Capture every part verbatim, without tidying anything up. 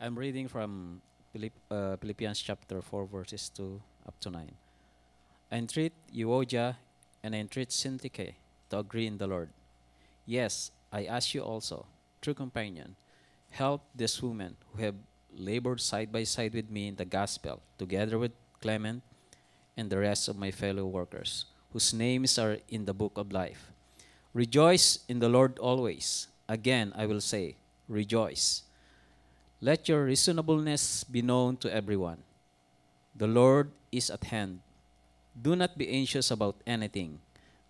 I'm reading from Philipp, uh, Philippians chapter four, verses two up to nine. I entreat Euodia and I entreat Syntyche to agree in the Lord. Yes, I ask you also, true companion, help this woman who have labored side by side with me in the gospel, together with Clement and the rest of my fellow workers, whose names are in the book of life. Rejoice in the Lord always. Again, I will say, rejoice. Let your reasonableness be known to everyone. The Lord is at hand. Do not be anxious about anything,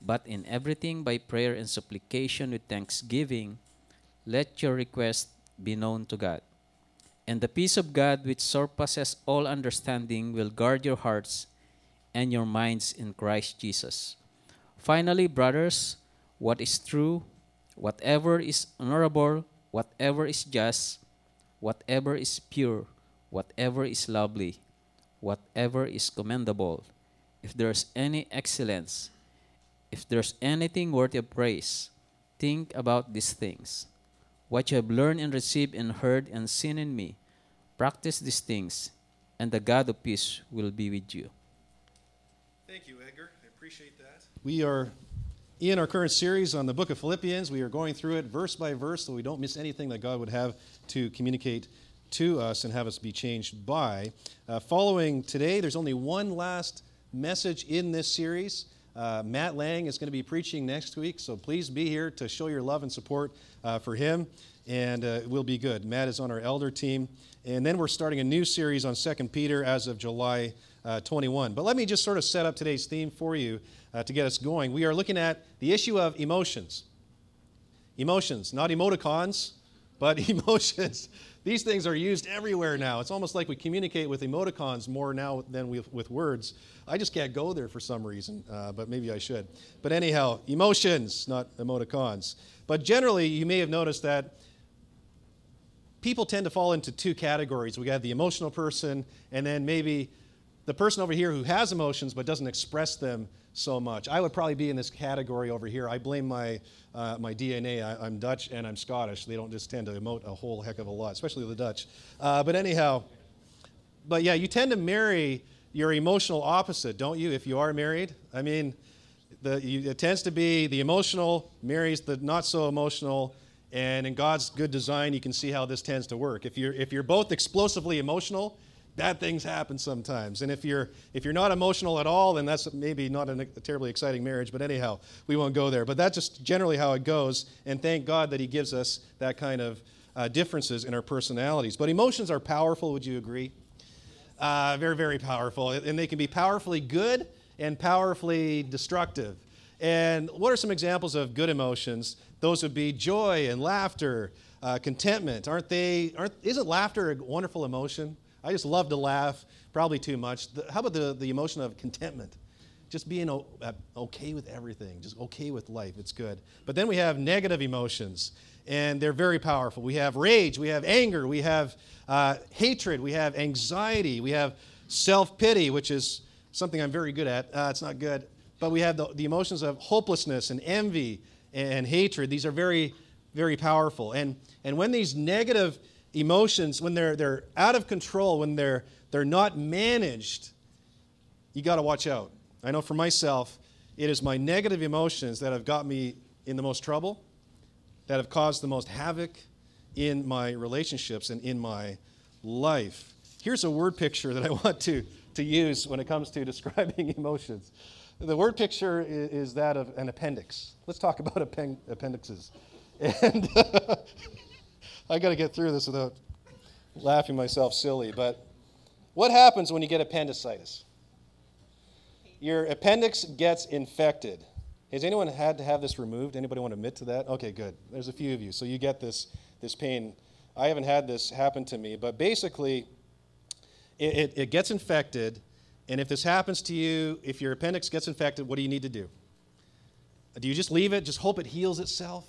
but in everything by prayer and supplication with thanksgiving, let your request be known to God. And the peace of God, which surpasses all understanding, will guard your hearts and your minds in Christ Jesus. Finally, brothers, what is true, whatever is honorable, whatever is just, whatever is pure, whatever is lovely, whatever is commendable, if there's any excellence, if there's anything worthy of praise, think about these things. What you have learned and received and heard and seen in me, practice these things, and the God of peace will be with you. Thank you, Edgar. I appreciate that. We are in our current series on the book of Philippians. We are going through it verse by verse so we don't miss anything that God would have to communicate to us and have us be changed by. Uh, following today, there's only one last message in this series. Uh, Matt Lang is going to be preaching next week, so please be here to show your love and support uh, for him, and uh, it will be good. Matt is on our elder team, and then we're starting a new series on Second Peter as of July uh, twenty-first. But let me just sort of set up today's theme for you uh, to get us going. We are looking at the issue of emotions. Emotions, not emoticons, but emotions. These things are used everywhere now. It's almost like we communicate with emoticons more now than we, with words. I just can't go there for some reason, uh, but maybe I should. But anyhow, emotions, not emoticons. But generally, you may have noticed that people tend to fall into two categories. We got the emotional person, and then maybe the person over here who has emotions but doesn't express them so much. I would probably be in this category over here. I blame my uh, my D N A. I, I'm Dutch and I'm Scottish. They don't just tend to emote a whole heck of a lot, especially the Dutch. Uh, but anyhow, but yeah, you tend to marry your emotional opposite, don't you, if you are married? I mean, the you, it tends to be the emotional marries the not so emotional, and in God's good design, you can see how this tends to work. If you're if you're both explosively emotional, bad things happen sometimes. And if you're if you're not emotional at all, then that's maybe not a terribly exciting marriage. But anyhow, we won't go there. But that's just generally how it goes. And thank God that he gives us that kind of uh, differences in our personalities. But emotions are powerful, would you agree? Uh, very, very powerful. And they can be powerfully good and powerfully destructive. And what are some examples of good emotions? Those would be joy and laughter, uh, contentment. Aren't they? Aren't, isn't laughter a wonderful emotion? I just love to laugh, probably too much. The, how about the, the emotion of contentment? Just being o- okay with everything, just okay with life, it's good. But then we have negative emotions, and they're very powerful. We have rage, we have anger, we have uh, hatred, we have anxiety, we have self-pity, which is something I'm very good at. Uh, it's not good. But we have the, the emotions of hopelessness and envy and, and hatred. These are very, very powerful. And, and when these negative emotions, when they're they're out of control, when they're they're not managed, you got to watch out. I know for myself, it is my negative emotions that have got me in the most trouble, that have caused the most havoc in my relationships and in my life. Here's a word picture that I want to, to use when it comes to describing emotions. The word picture is, is that of an appendix. Let's talk about append, appendixes. And I got to get through this without laughing myself silly, but what happens when you get appendicitis? Your appendix gets infected. Has anyone had to have this removed? Anybody want to admit to that? Okay, good. There's a few of you, so you get this this pain. I haven't had this happen to me, but basically it, it, it gets infected, and if this happens to you, if your appendix gets infected, what do you need to do? Do you just leave it, just hope it heals itself?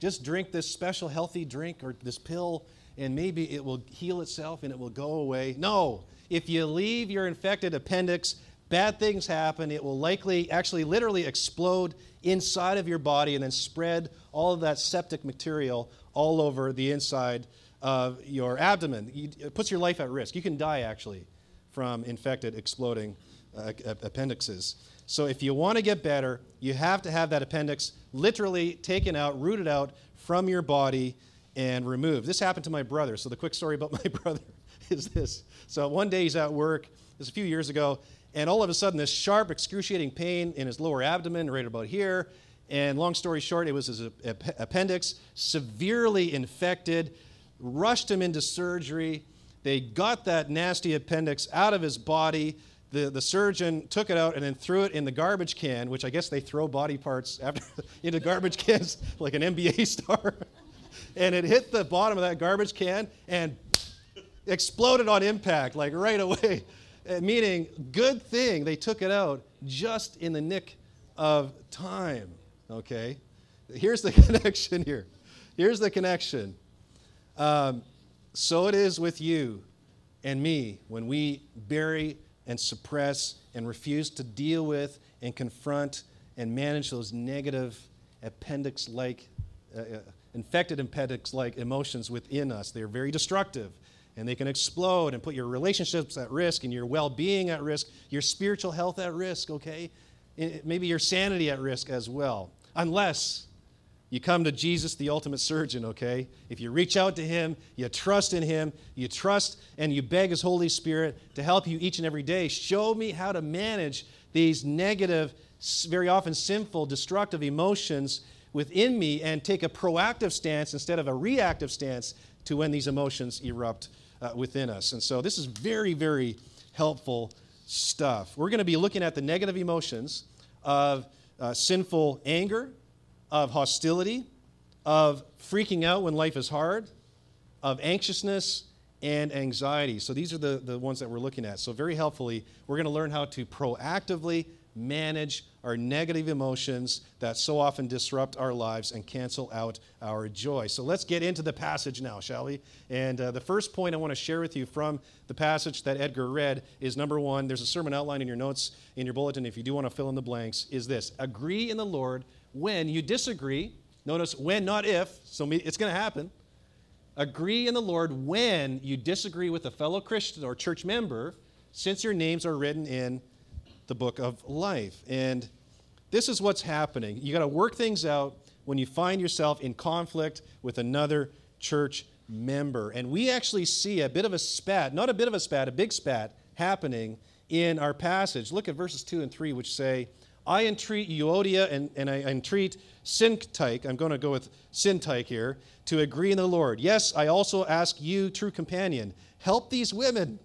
Just drink this special healthy drink or this pill, and maybe it will heal itself and it will go away? No. If you leave your infected appendix, bad things happen. It will likely actually literally explode inside of your body and then spread all of that septic material all over the inside uh, your abdomen. You, it puts your life at risk. You can die, actually, from infected, exploding uh, appendixes. So if you want to get better, you have to have that appendix literally taken out, rooted out from your body and removed. This happened to my brother. So the quick story about my brother is this. So one day he's at work. This was a few years ago. And all of a sudden, this sharp, excruciating pain in his lower abdomen right about here. And long story short, it was his appendix, severely infected, rushed him into surgery. They got that nasty appendix out of his body. The, the surgeon took it out and then threw it in the garbage can, which I guess they throw body parts after into garbage cans like an N B A star. And it hit the bottom of that garbage can and exploded on impact, like right away. Meaning, good thing they took it out just in the nick of time. Okay? Here's the connection here. Here's the connection. Um, so it is with you and me when we bury and suppress and refuse to deal with and confront and manage those negative appendix-like, uh, infected appendix-like emotions within us. They're very destructive, and they can explode and put your relationships at risk and your well-being at risk, your spiritual health at risk, okay? It, maybe your sanity at risk as well, unless you come to Jesus, the ultimate surgeon, okay? If you reach out to him, you trust in him, you trust and you beg his Holy Spirit to help you each and every day. Show me how to manage these negative, very often sinful, destructive emotions within me and take a proactive stance instead of a reactive stance to when these emotions erupt uh, within us. And so this is very, very helpful stuff. We're going to be looking at the negative emotions of uh, sinful anger, of hostility, of freaking out when life is hard, of anxiousness and anxiety. So these are the, the ones that we're looking at. So very helpfully, we're going to learn how to proactively manage our negative emotions that so often disrupt our lives and cancel out our joy. So let's get into the passage now, shall we? And uh, the first point I want to share with you from the passage that Edgar read is number one. There's a sermon outline in your notes, in your bulletin, if you do want to fill in the blanks, is this. Agree in the Lord when you disagree. Notice when, not if, so it's going to happen. Agree in the Lord when you disagree with a fellow Christian or church member, since your names are written in the book of life. And this is what's happening. You got to work things out when you find yourself in conflict with another church member. And we actually see a bit of a spat, not a bit of a spat, a big spat happening in our passage. Look at verses two and three, which say, I entreat Euodia and, and I entreat Syntyche, I'm going to go with Syntyche here, to agree in the Lord. Yes, I also ask you, true companion, help these women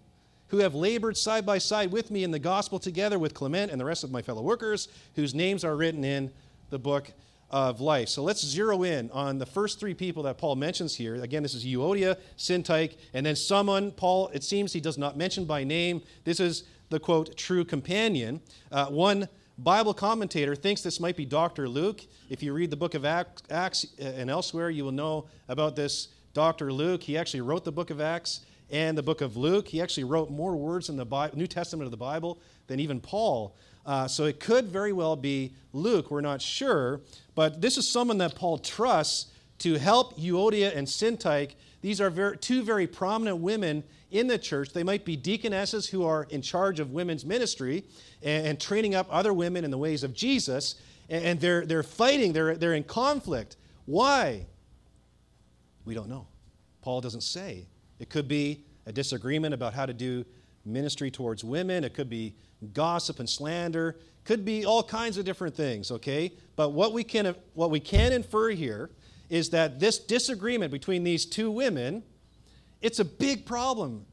who have labored side by side with me in the gospel together with Clement and the rest of my fellow workers, whose names are written in the book of life. So let's zero in on the first three people that Paul mentions here. Again, this is Euodia, Syntyche, and then someone, Paul, it seems he does not mention by name. This is the, quote, true companion. Uh, one Bible commentator thinks this might be Doctor Luke. If you read the book of Acts and elsewhere, you will know about this Doctor Luke. He actually wrote the book of Acts and the book of Luke. He actually wrote more words in the Bible, New Testament of the Bible than even Paul. Uh, so it could very well be Luke. We're not sure. But this is someone that Paul trusts to help Euodia and Syntyche. These are very, two very prominent women in the church. They might be deaconesses who are in charge of women's ministry and, and training up other women in the ways of Jesus. And, and they're, they're fighting. They're, they're in conflict. Why? We don't know. Paul doesn't say. It could be a disagreement about how to do ministry towards women. It could be gossip and slander. Could be all kinds of different things, okay? But what we can what we can infer here is that this disagreement between these two women, it's a big problem.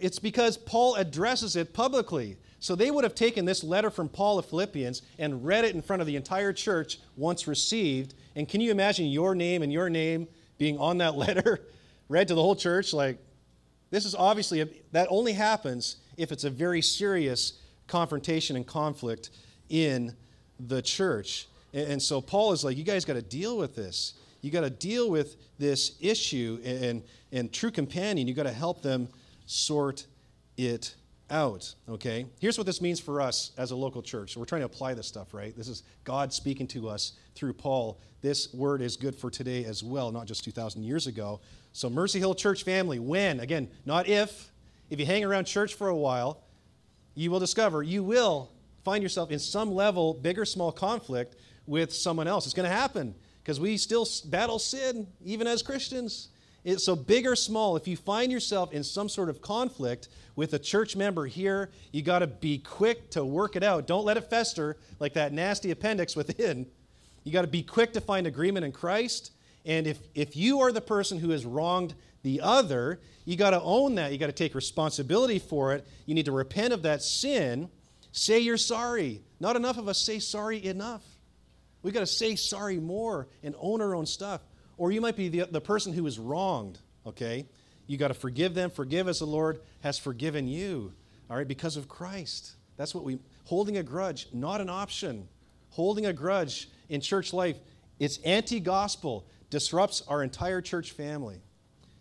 It's because Paul addresses it publicly. So they would have taken this letter from Paul of Philippians and read it in front of the entire church once received. And can you imagine your name and your name being on that letter? Read to the whole church, like, this is obviously, a, that only happens if it's a very serious confrontation and conflict in the church. And, and so Paul is like, you guys got to deal with this. You got to deal with this issue, and, and, and true companion, you got to help them sort it out, okay? Here's what this means for us as a local church. So we're trying to apply this stuff, right? This is God speaking to us through Paul. This word is good for today as well, not just two thousand years ago. So Mercy Hill Church family, when, again, not if, if you hang around church for a while, you will discover, you will find yourself in some level, big or small conflict with someone else. It's going to happen because we still battle sin, even as Christians. It, so big or small, if you find yourself in some sort of conflict with a church member here, you got to be quick to work it out. Don't let it fester like that nasty appendix within. You got to be quick to find agreement in Christ. And if, if you are the person who has wronged the other, you got to own that. You got to take responsibility for it. You need to repent of that sin. Say you're sorry. Not enough of us say sorry enough. We've got to say sorry more and own our own stuff. Or you might be the, the person who is wronged, okay? You got to forgive them. Forgive as the Lord has forgiven you, all right, because of Christ. That's what we, holding a grudge, not an option. Holding a grudge in church life, it's anti-gospel, disrupts our entire church family.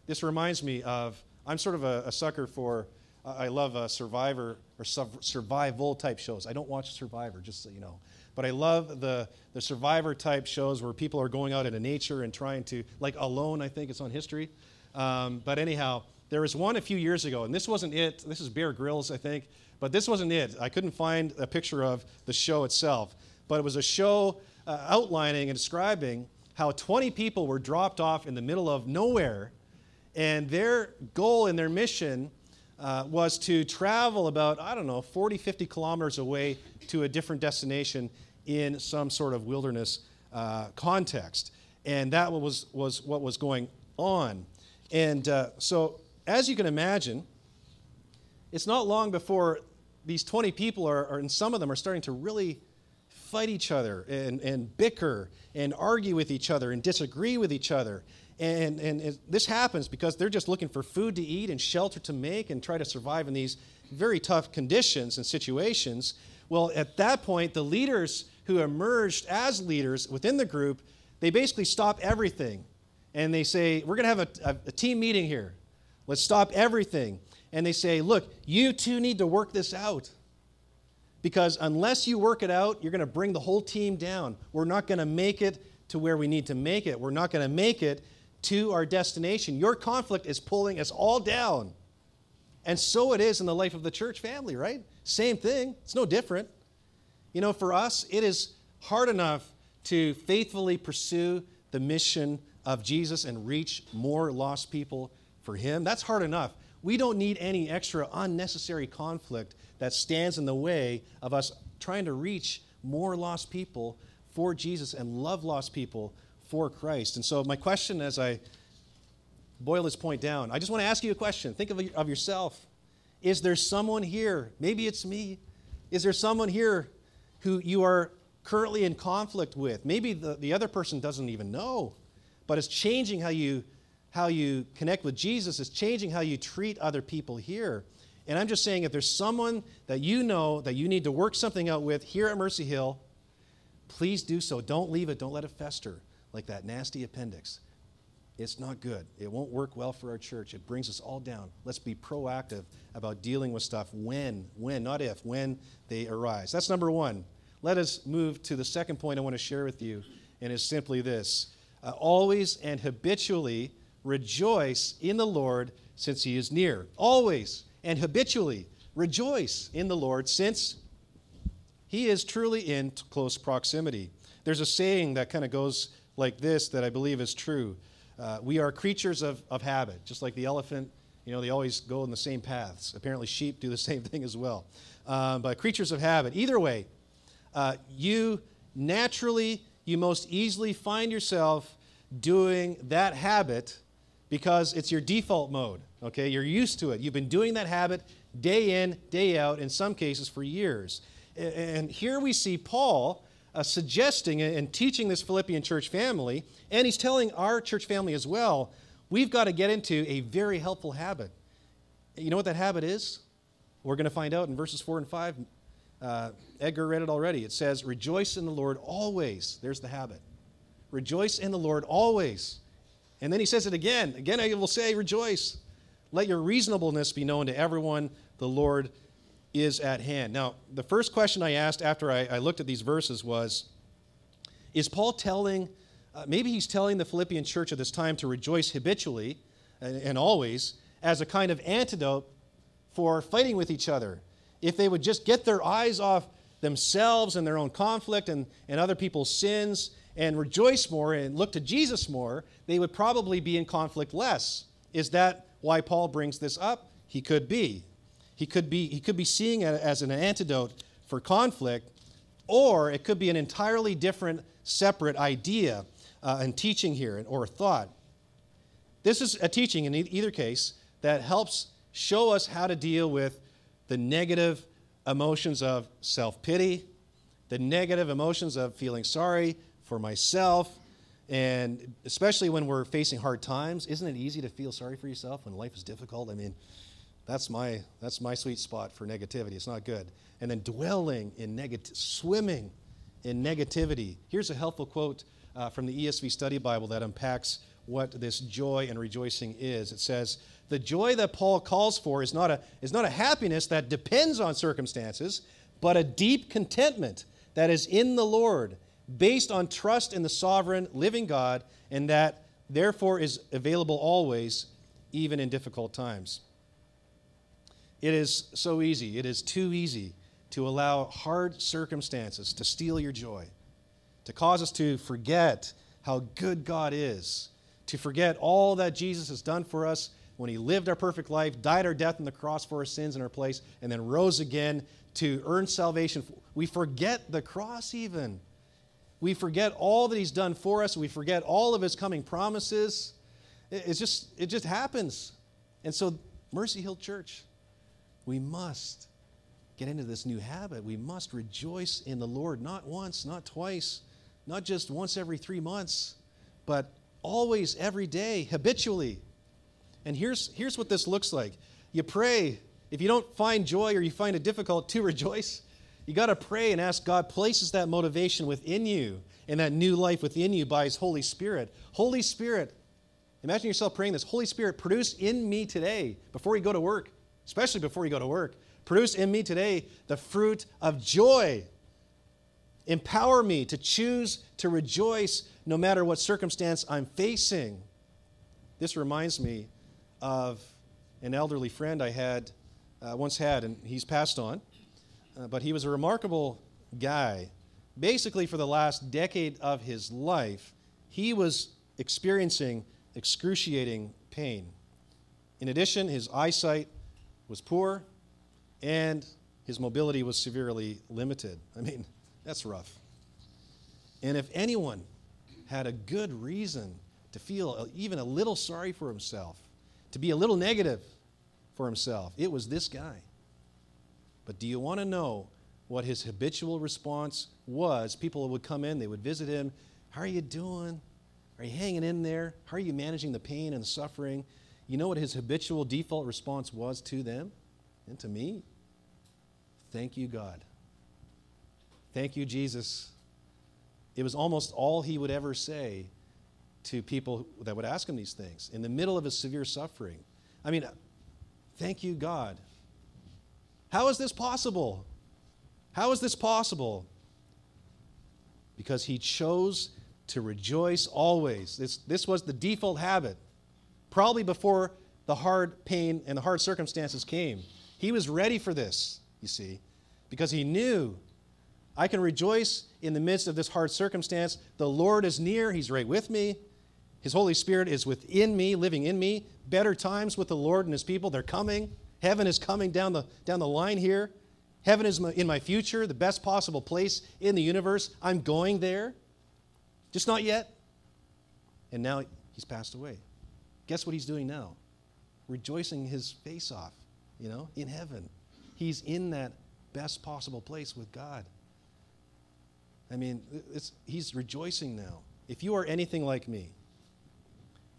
This reminds me of, I'm sort of a, a sucker for, uh, I love uh, Survivor or sub, survival type shows. I don't watch Survivor, just so you know. But I love the, the survivor-type shows where people are going out into nature and trying to, like Alone, I think it's on History. Um, but anyhow, there was one a few years ago, and this wasn't it. This is Bear Grylls, I think. But this wasn't it. I couldn't find a picture of the show itself. But it was a show uh, outlining and describing how twenty people were dropped off in the middle of nowhere. And their goal and their mission Uh, was to travel about, I don't know, forty, fifty kilometers away to a different destination in some sort of wilderness uh, context. And that was, was what was going on. And uh, so, as you can imagine, it's not long before these twenty people, are, are, and some of them are starting to really fight each other and, and bicker and argue with each other and disagree with each other. And, and, and this happens because they're just looking for food to eat and shelter to make and try to survive in these very tough conditions and situations. Well, at that point, the leaders who emerged as leaders within the group, they basically stop everything. And they say, we're going to have a, a, a team meeting here. Let's stop everything. And they say, look, you two need to work this out. Because unless you work it out, you're going to bring the whole team down. We're not going to make it to where we need to make it. We're not going to make it to our destination. Your conflict is pulling us all down. And so it is in the life of the church family, right? Same thing. It's no different. You know, for us, it is hard enough to faithfully pursue the mission of Jesus and reach more lost people for him. That's hard enough. We don't need any extra unnecessary conflict that stands in the way of us trying to reach more lost people for Jesus and love lost people for Christ. And so my question, as I boil this point down, I just want to ask you a question. Think of, of yourself. Is there someone here, maybe it's me, is there someone here who you are currently in conflict with? Maybe the, the other person doesn't even know, but it's changing how you, how you connect with Jesus. It's changing how you treat other people here. And I'm just saying, if there's someone that you know that you need to work something out with here at Mercy Hill, please do so. Don't leave it. Don't let it fester like that nasty appendix. It's not good. It won't work well for our church. It brings us all down. Let's be proactive about dealing with stuff when, when, not if, when they arise. That's number one. Let us move to the second point I want to share with you, and it's simply this. Uh, always and habitually rejoice in the Lord since he is near. Always and habitually rejoice in the Lord since he is truly in close proximity. There's a saying that kind of goes like this that I believe is true. Uh, we are creatures of, of habit, just like the elephant. You know, they always go in the same paths. Apparently sheep do the same thing as well. Um, but creatures of habit. Either way, uh, you naturally, you most easily find yourself doing that habit because it's your default mode, okay? You're used to it. You've been doing that habit day in, day out, in some cases for years. And here we see Paul Uh, suggesting and teaching this Philippian church family, and he's telling our church family as well, we've got to get into a very helpful habit. You know what that habit is? We're going to find out in verses four and five. Uh, Edgar read it already. It says, rejoice in the Lord always. There's the habit. Rejoice in the Lord always. And then he says it again. Again, I will say, rejoice. Let your reasonableness be known to everyone. The Lord is at hand. Now, the first question I asked after I, I looked at these verses was, is Paul telling, uh, maybe he's telling the Philippian church at this time to rejoice habitually and, and always as a kind of antidote for fighting with each other. If they would just get their eyes off themselves and their own conflict and, and other people's sins and rejoice more and look to Jesus more, they would probably be in conflict less. Is that why Paul brings this up? He could be. He could be, he could be seeing it as an antidote for conflict, or it could be an entirely different, separate idea uh, and teaching here or thought. This is a teaching in either case that helps show us how to deal with the negative emotions of self-pity, the negative emotions of feeling sorry for myself, and especially when we're facing hard times. Isn't it easy to feel sorry for yourself when life is difficult? I mean, that's my that's my sweet spot for negativity. It's not good. And then dwelling in negative, swimming in negativity. Here's a helpful quote uh, from the E S V Study Bible that unpacks what this joy and rejoicing is. It says, the joy that Paul calls for is not a is not a happiness that depends on circumstances, but a deep contentment that is in the Lord, based on trust in the sovereign, living God, and that therefore is available always, even in difficult times. It is so easy, it is too easy to allow hard circumstances to steal your joy, to cause us to forget how good God is, to forget all that Jesus has done for us when he lived our perfect life, died our death on the cross for our sins in our place, and then rose again to earn salvation. We forget the cross even. We forget all that he's done for us. We forget all of his coming promises. It's just, it just happens. And so, Mercy Hill Church, we must get into this new habit. We must rejoice in the Lord, not once, not twice, not just once every three months, but always, every day, habitually. And here's, here's what this looks like. You pray. If you don't find joy or you find it difficult to rejoice, you got to pray and ask God places that motivation within you and that new life within you by his Holy Spirit. Holy Spirit, imagine yourself praying this. Holy Spirit, produce in me today, before you go to work, especially before you go to work, produce in me today the fruit of joy. Empower me to choose to rejoice no matter what circumstance I'm facing. This reminds me of an elderly friend I had, uh, once had, and he's passed on. Uh, but he was a remarkable guy. Basically, for the last decade of his life, he was experiencing excruciating pain. In addition, his eyesight was poor, and his mobility was severely limited. I mean, that's rough. And if anyone had a good reason to feel even a little sorry for himself, to be a little negative for himself, it was this guy. But do you want to know what his habitual response was? People would come in, they would visit him. How are you doing? Are you hanging in there? How are you managing the pain and the suffering? You know what his habitual default response was to them and to me? Thank you, God. Thank you, Jesus. It was almost all he would ever say to people that would ask him these things in the middle of his severe suffering. I mean, thank you, God. How is this possible? How is this possible? Because he chose to rejoice always. This, this was the default habit, probably before the hard pain and the hard circumstances came. He was ready for this, you see, because he knew, I can rejoice in the midst of this hard circumstance. The Lord is near. He's right with me. His Holy Spirit is within me, living in me. Better times with the Lord and his people, they're coming. Heaven is coming down the, down the line here. Heaven is in my future, the best possible place in the universe. I'm going there. Just not yet. And now he's passed away. Guess what he's doing now? Rejoicing his face off, you know, in heaven. He's in that best possible place with God. I mean, it's, he's rejoicing now. If you are anything like me,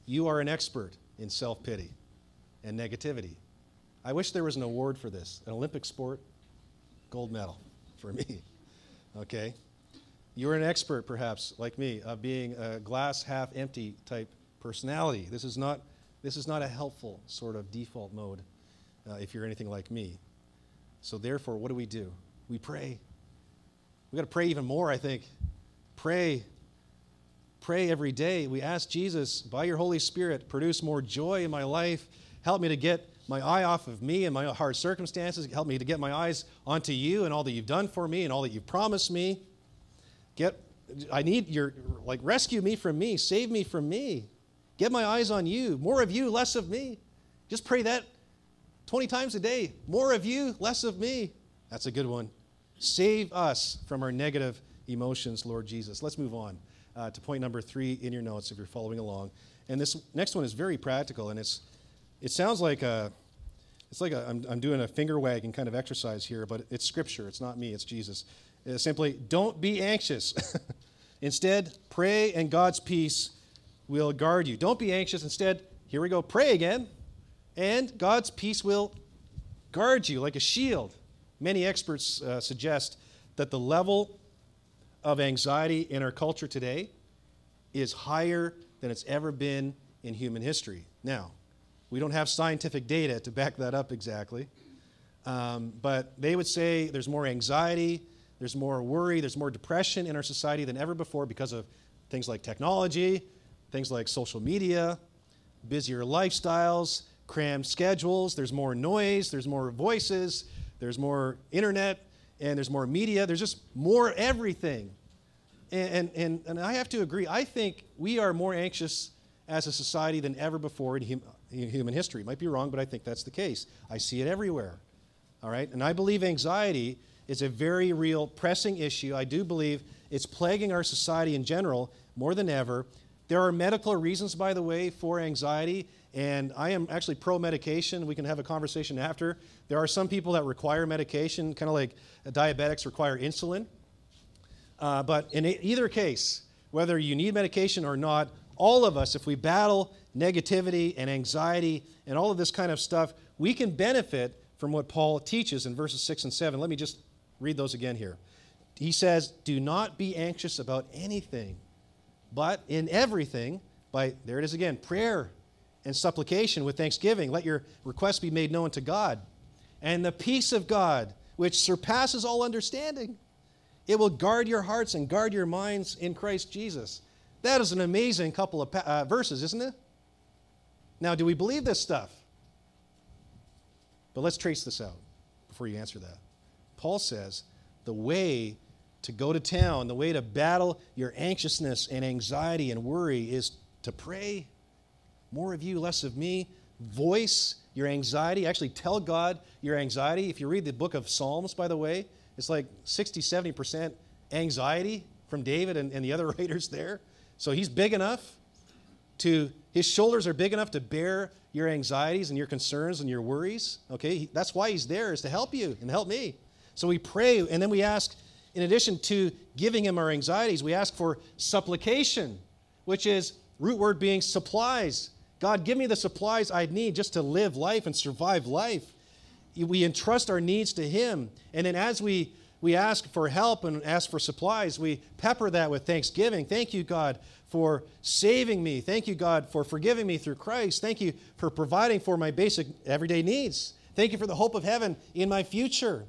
you are an expert in self-pity and negativity. I wish there was an award for this, an Olympic sport, gold medal for me, okay? You're an expert, perhaps, like me, of being a glass half empty type personality. This is not, this is not a helpful sort of default mode uh, if you're anything like me. So therefore, what do we do? We pray. We got to pray even more, I think. Pray. Pray every day. We ask Jesus, by your Holy Spirit, produce more joy in my life. Help me to get my eye off of me and my hard circumstances. Help me to get my eyes onto you and all that you've done for me and all that you've promised me. Get, I need your, like, rescue me from me. Save me from me. Get my eyes on you. More of you, less of me. Just pray that twenty times a day. More of you, less of me. That's a good one. Save us from our negative emotions, Lord Jesus. Let's move on. Uh, to point number three in your notes if you're following along. And this next one is very practical, and it's it sounds like a, it's like a, I'm, I'm doing a finger-wagging kind of exercise here, but it's Scripture. It's not me. It's Jesus. Uh, simply, don't be anxious. Instead, pray, and God's peace will guard you. Don't be anxious. Instead, here we go, pray again, and God's peace will guard you like a shield. Many experts uh, suggest that the level of anxiety in our culture today is higher than it's ever been in human history. Now, we don't have scientific data to back that up exactly, um, but they would say there's more anxiety, there's more worry, there's more depression in our society than ever before because of things like technology, things like social media, busier lifestyles, crammed schedules, there's more noise, there's more voices, there's more internet, and there's more media. There's just more everything. And, and, and I have to agree, I think we are more anxious as a society than ever before in, hum, in human history. Might be wrong, but I think that's the case. I see it everywhere, all right? And I believe anxiety is a very real, pressing issue. I do believe it's plaguing our society in general more than ever. There are medical reasons, by the way, for anxiety, and I am actually pro-medication. We can have a conversation after. There are some people that require medication, kind of like diabetics require insulin. Uh, but in either case, whether you need medication or not, all of us, if we battle negativity and anxiety and all of this kind of stuff, we can benefit from what Paul teaches in verses six and seven. Let me just read those again here. He says, do not be anxious about anything, but in everything, by, there it is again, prayer and supplication with thanksgiving. Let your requests be made known to God. And the peace of God, which surpasses all understanding, it will guard your hearts and guard your minds in Christ Jesus. That is an amazing couple of uh, verses, isn't it? Now, do we believe this stuff? But let's trace this out before you answer that. Paul says the way to go to town, the way to battle your anxiousness and anxiety and worry is to pray. More of you, less of me. Voice your anxiety. Actually, tell God your anxiety. If you read the book of Psalms, by the way, it's like sixty, seventy percent anxiety from David and, and the other writers there. So he's big enough to, his shoulders are big enough to bear your anxieties and your concerns and your worries. Okay, he, that's why he's there, is to help you and help me. So we pray, and then we ask, in addition to giving him our anxieties, we ask for supplication, which is root word being supplies. God, give me the supplies I need just to live life and survive life. We entrust our needs to him. And then as we, we ask for help and ask for supplies, we pepper that with thanksgiving. Thank you, God, for saving me. Thank you, God, for forgiving me through Christ. Thank you for providing for my basic everyday needs. Thank you for the hope of heaven in my future.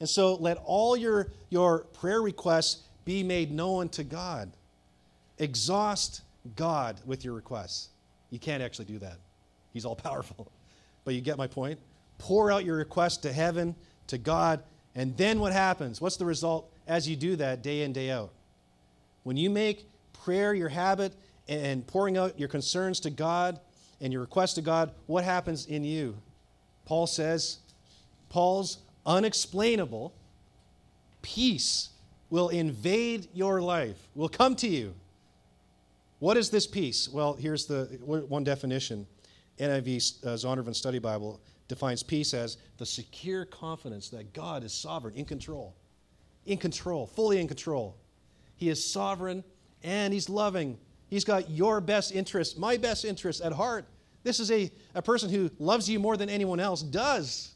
And so let all your, your prayer requests be made known to God. Exhaust God with your requests. You can't actually do that. He's all powerful. But you get my point? Pour out your requests to heaven, to God, and then what happens? What's the result as you do that day in, day out? When you make prayer your habit and pouring out your concerns to God and your requests to God, what happens in you? Paul says, Paul's unexplainable peace will invade your life, will come to you. What is this peace? Well, here's the one definition. N I V uh, Zondervan Study Bible defines peace as the secure confidence that God is sovereign, in control, in control, fully in control. He is sovereign and he's loving. He's got your best interest, my best interest at heart. This is a, a person who loves you more than anyone else does.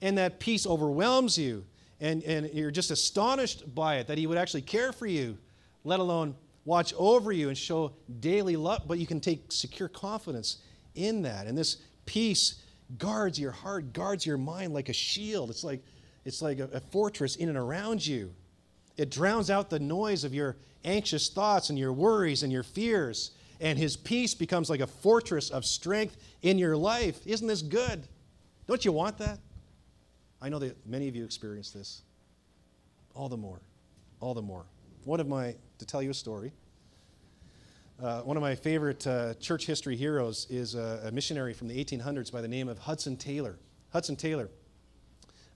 And that peace overwhelms you, and, and you're just astonished by it, that he would actually care for you, let alone watch over you and show daily love. But you can take secure confidence in that. And this peace guards your heart, guards your mind like a shield. It's like It's like a, a fortress in and around you. It drowns out the noise of your anxious thoughts and your worries and your fears. And his peace becomes like a fortress of strength in your life. Isn't this good? Don't you want that? I know that many of you experience this. All the more. All the more. One of my, to tell you a story, uh, one of my favorite uh, church history heroes is a, a missionary from the eighteen hundreds by the name of Hudson Taylor. Hudson Taylor,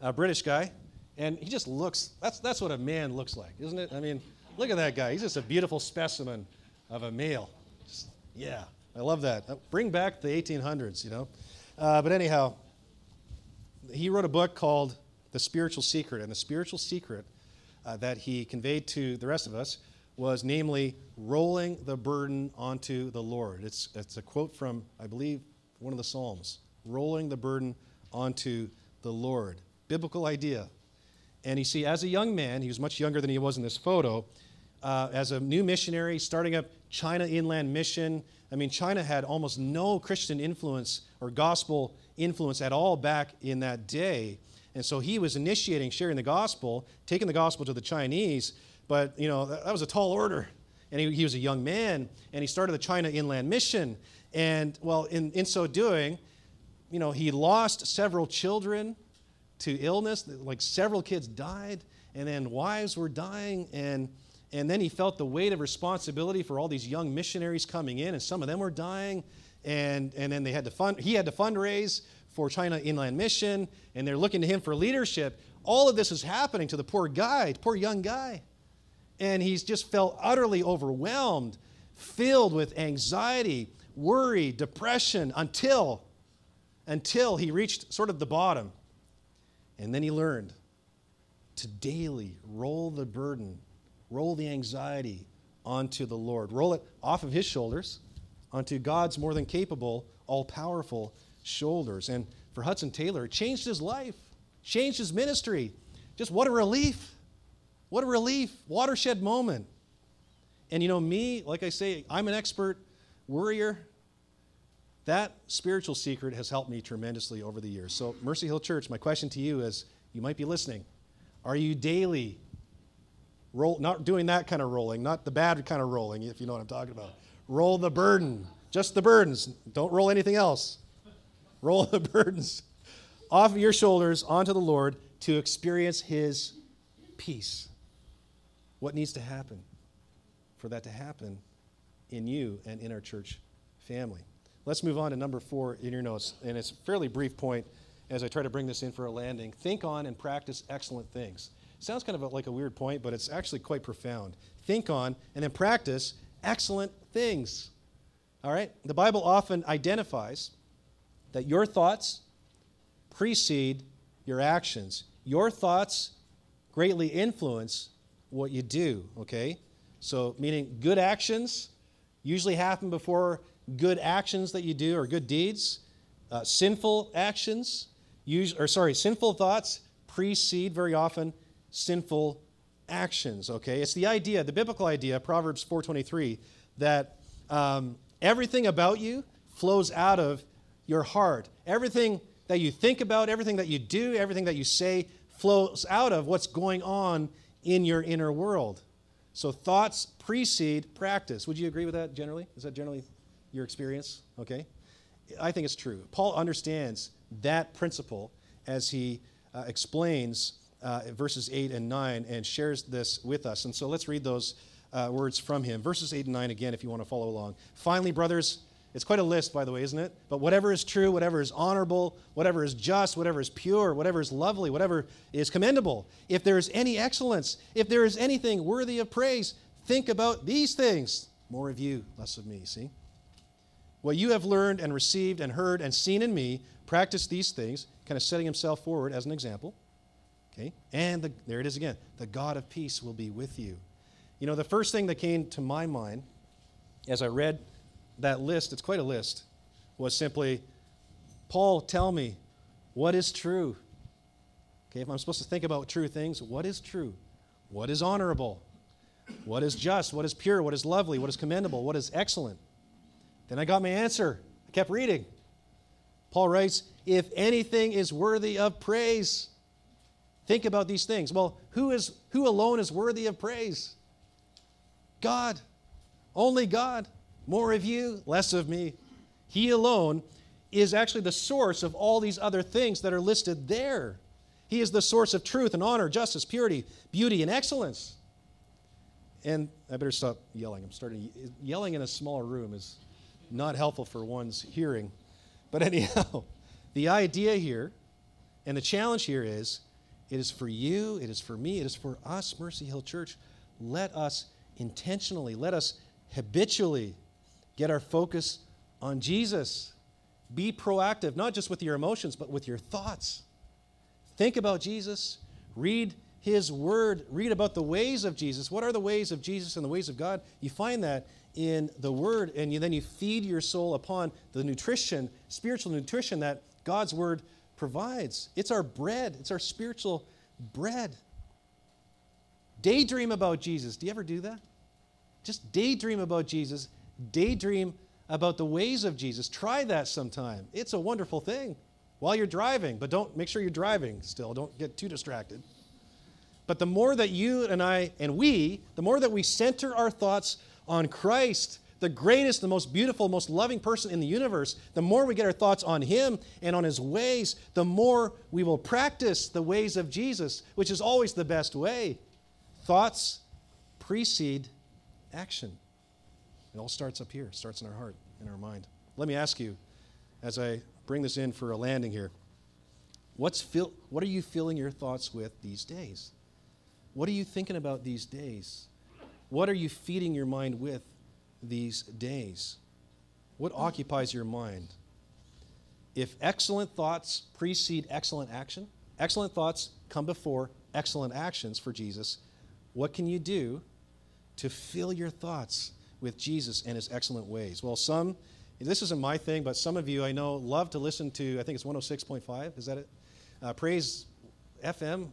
a British guy, and he just looks, that's, that's what a man looks like, isn't it? I mean, look at that guy. He's just a beautiful specimen of a male. Just, yeah, I love that. Uh, bring back the eighteen hundreds, you know. Uh, but anyhow, he wrote a book called The Spiritual Secret, and the spiritual secret uh, that he conveyed to the rest of us was namely rolling the burden onto the Lord. It's it's a quote from, I believe, one of the Psalms, rolling the burden onto the Lord. Biblical idea. And you see, as a young man, he was much younger than he was in this photo, uh, as a new missionary starting up China Inland Mission. I mean, China had almost no Christian influence or gospel influence at all back in that day. And so he was initiating, sharing the gospel, taking the gospel to the Chinese. But, you know, that, that was a tall order. And he, he was a young man, and he started the China Inland Mission. And, well, in, in so doing, you know, he lost several children to illness. Like, several kids died, and then wives were dying, and and then he felt the weight of responsibility for all these young missionaries coming in, and some of them were dying, and and then they had to fund he had to fundraise for China Inland Mission, and they're looking to him for leadership. All of this is happening to the poor guy, poor young guy, and he's just felt utterly overwhelmed, filled with anxiety, worry, depression, until until he reached sort of the bottom. And then he learned to daily roll the burden, roll the anxiety onto the Lord. Roll it off of his shoulders onto God's more than capable, all-powerful shoulders. And for Hudson Taylor, it changed his life, changed his ministry. Just what a relief. What a relief. Watershed moment. And you know me, like I say, I'm an expert worrier. That spiritual secret has helped me tremendously over the years. So, Mercy Hill Church, my question to you is, you might be listening, are you daily roll, not doing that kind of rolling, not the bad kind of rolling, if you know what I'm talking about. Roll the burden, just the burdens. Don't roll anything else. Roll the burdens off of your shoulders onto the Lord to experience his peace. What needs to happen for that to happen in you and in our church family? Let's move on to number four in your notes, and it's a fairly brief point as I try to bring this in for a landing. Think on and practice excellent things. Sounds kind of a, like a weird point, but it's actually quite profound. Think on and then practice excellent things. All right? The Bible often identifies that your thoughts precede your actions. Your thoughts greatly influence what you do, okay? So, meaning good actions usually happen before good actions that you do or good deeds. Uh, sinful actions, use, or sorry, sinful thoughts precede very often sinful actions, okay? It's the idea, the biblical idea, Proverbs four twenty-three, that um, everything about you flows out of your heart. Everything that you think about, everything that you do, everything that you say flows out of what's going on in your inner world. So thoughts precede practice. Would you agree with that generally? Is that generally your experience? Okay. I think it's true. Paul understands that principle as he uh, explains uh, verses eight and nine and shares this with us. And so let's read those uh, words from him. Verses eight and nine again if you want to follow along. Finally, brothers, it's quite a list, by the way, isn't it? But whatever is true, whatever is honorable, whatever is just, whatever is pure, whatever is lovely, whatever is commendable, if there is any excellence, if there is anything worthy of praise, think about these things. More of you, less of me, see? What you have learned and received and heard and seen in me, practice these things, kind of setting himself forward as an example. Okay? And the, there it is again. The God of peace will be with you. You know, the first thing that came to my mind as I read that list, it's quite a list, was simply, Paul, tell me, what is true? Okay, if I'm supposed to think about true things, what is true? What is honorable? What is just? What is pure? What is lovely? What is commendable? What is excellent? Then I got my answer. I kept reading. Paul writes, if anything is worthy of praise, Think about these things. Well, who is who alone is worthy of praise? God. Only God. More of you, less of me. He alone is actually the source of all these other things that are listed there. He is the source of truth and honor, justice, purity, beauty, and excellence. And I better stop yelling. I'm starting yelling in a small room is not helpful for one's hearing. But anyhow, the idea here and the challenge here is, it is for you, it is for me, it is for us, Mercy Hill Church. Let us intentionally, let us habitually get our focus on Jesus. Be proactive, not just with your emotions, but with your thoughts. Think about Jesus. Read his word. Read about the ways of Jesus. What are the ways of Jesus and the ways of God? You find that in the word, and you, then you feed your soul upon the nutrition, spiritual nutrition that God's word provides. It's our bread. It's our spiritual bread. Daydream about Jesus. Do you ever do that? Just daydream about Jesus. Daydream about the ways of Jesus. Try that sometime. It's a wonderful thing while you're driving, but don't make sure you're driving still. Don't get too distracted. But the more that you and I and we, the more that we center our thoughts on Christ, the greatest, the most beautiful, most loving person in the universe, the more we get our thoughts on him and on his ways, the more we will practice the ways of Jesus, which is always the best way. Thoughts precede action. It all starts up here, starts in our heart, in our mind. Let me ask you, as I bring this in for a landing here, what's fill, what are you filling your thoughts with these days? What are you thinking about these days? What are you feeding your mind with these days? What occupies your mind? If excellent thoughts precede excellent action, excellent thoughts come before excellent actions for Jesus, what can you do to fill your thoughts with Jesus and his excellent ways? Well, some, this isn't my thing, but some of you I know love to listen to, I think it's one oh six point five, is that it? Uh, Praise F M,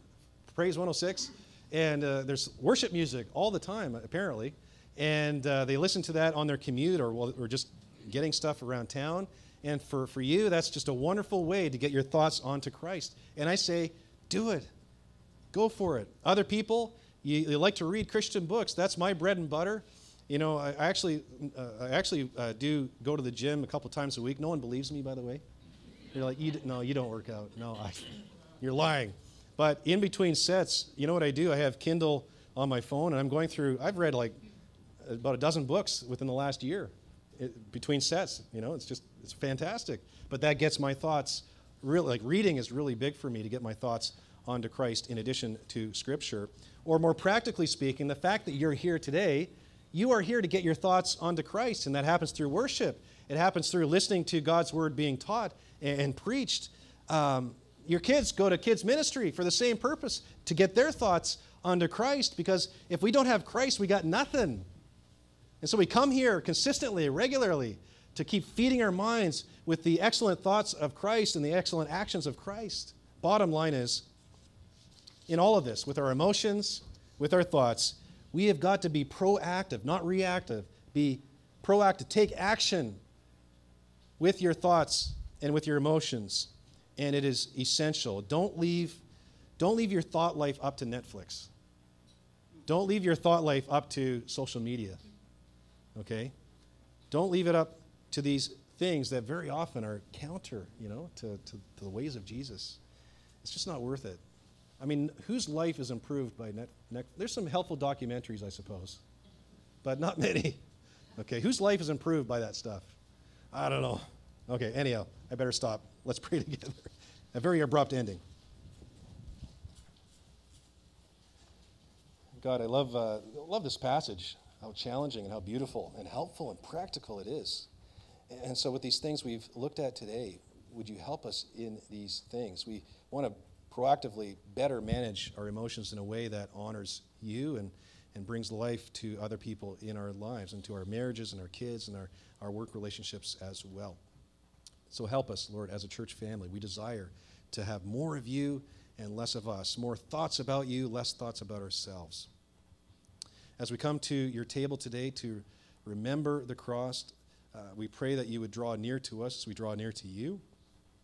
Praise one oh six, and uh, there's worship music all the time, apparently. And uh, they listen to that on their commute or, or just getting stuff around town. And for, for you, that's just a wonderful way to get your thoughts onto Christ. And I say, do it. Go for it. Other people, you, you like to read Christian books. That's my bread and butter. You know, I, I actually uh, I actually uh, do go to the gym a couple times a week. No one believes me, by the way. You're like, you d- no, you don't work out. No, I, you're lying. But in between sets, you know what I do? I have Kindle on my phone, and I'm going through, I've read like, about a dozen books within the last year it, between sets. You know, it's just, it's fantastic. But that gets my thoughts, really, like reading is really big for me to get my thoughts onto Christ in addition to Scripture. Or more practically speaking, the fact that you're here today, you are here to get your thoughts onto Christ, and that happens through worship. It happens through listening to God's word being taught and, and preached. Um, your kids go to kids ministry for the same purpose, to get their thoughts onto Christ, because if we don't have Christ, we got nothing. And so we come here consistently, regularly, to keep feeding our minds with the excellent thoughts of Christ and the excellent actions of Christ. Bottom line is, in all of this, with our emotions, with our thoughts, we have got to be proactive, not reactive. Be proactive. Take action with your thoughts and with your emotions. And it is essential. Don't leave, don't leave your thought life up to Netflix. Don't leave your thought life up to social media. Okay? Don't leave it up to these things that very often are counter, you know, to, to, to the ways of Jesus. It's just not worth it. I mean, whose life is improved by net, net? There's some helpful documentaries, I suppose, but not many. Okay, whose life is improved by that stuff? I don't know. Okay, anyhow, I better stop. Let's pray together. A very abrupt ending. God, I love uh, love this passage. How challenging and how beautiful and helpful and practical it is. And so with these things we've looked at today, would you help us in these things? We want to proactively better manage our emotions in a way that honors you and, and brings life to other people in our lives and to our marriages and our kids and our, our work relationships as well. So help us, Lord, as a church family. We desire to have more of you and less of us, more thoughts about you, less thoughts about ourselves. As we come to your table today to remember the cross, uh, we pray that you would draw near to us as we draw near to you.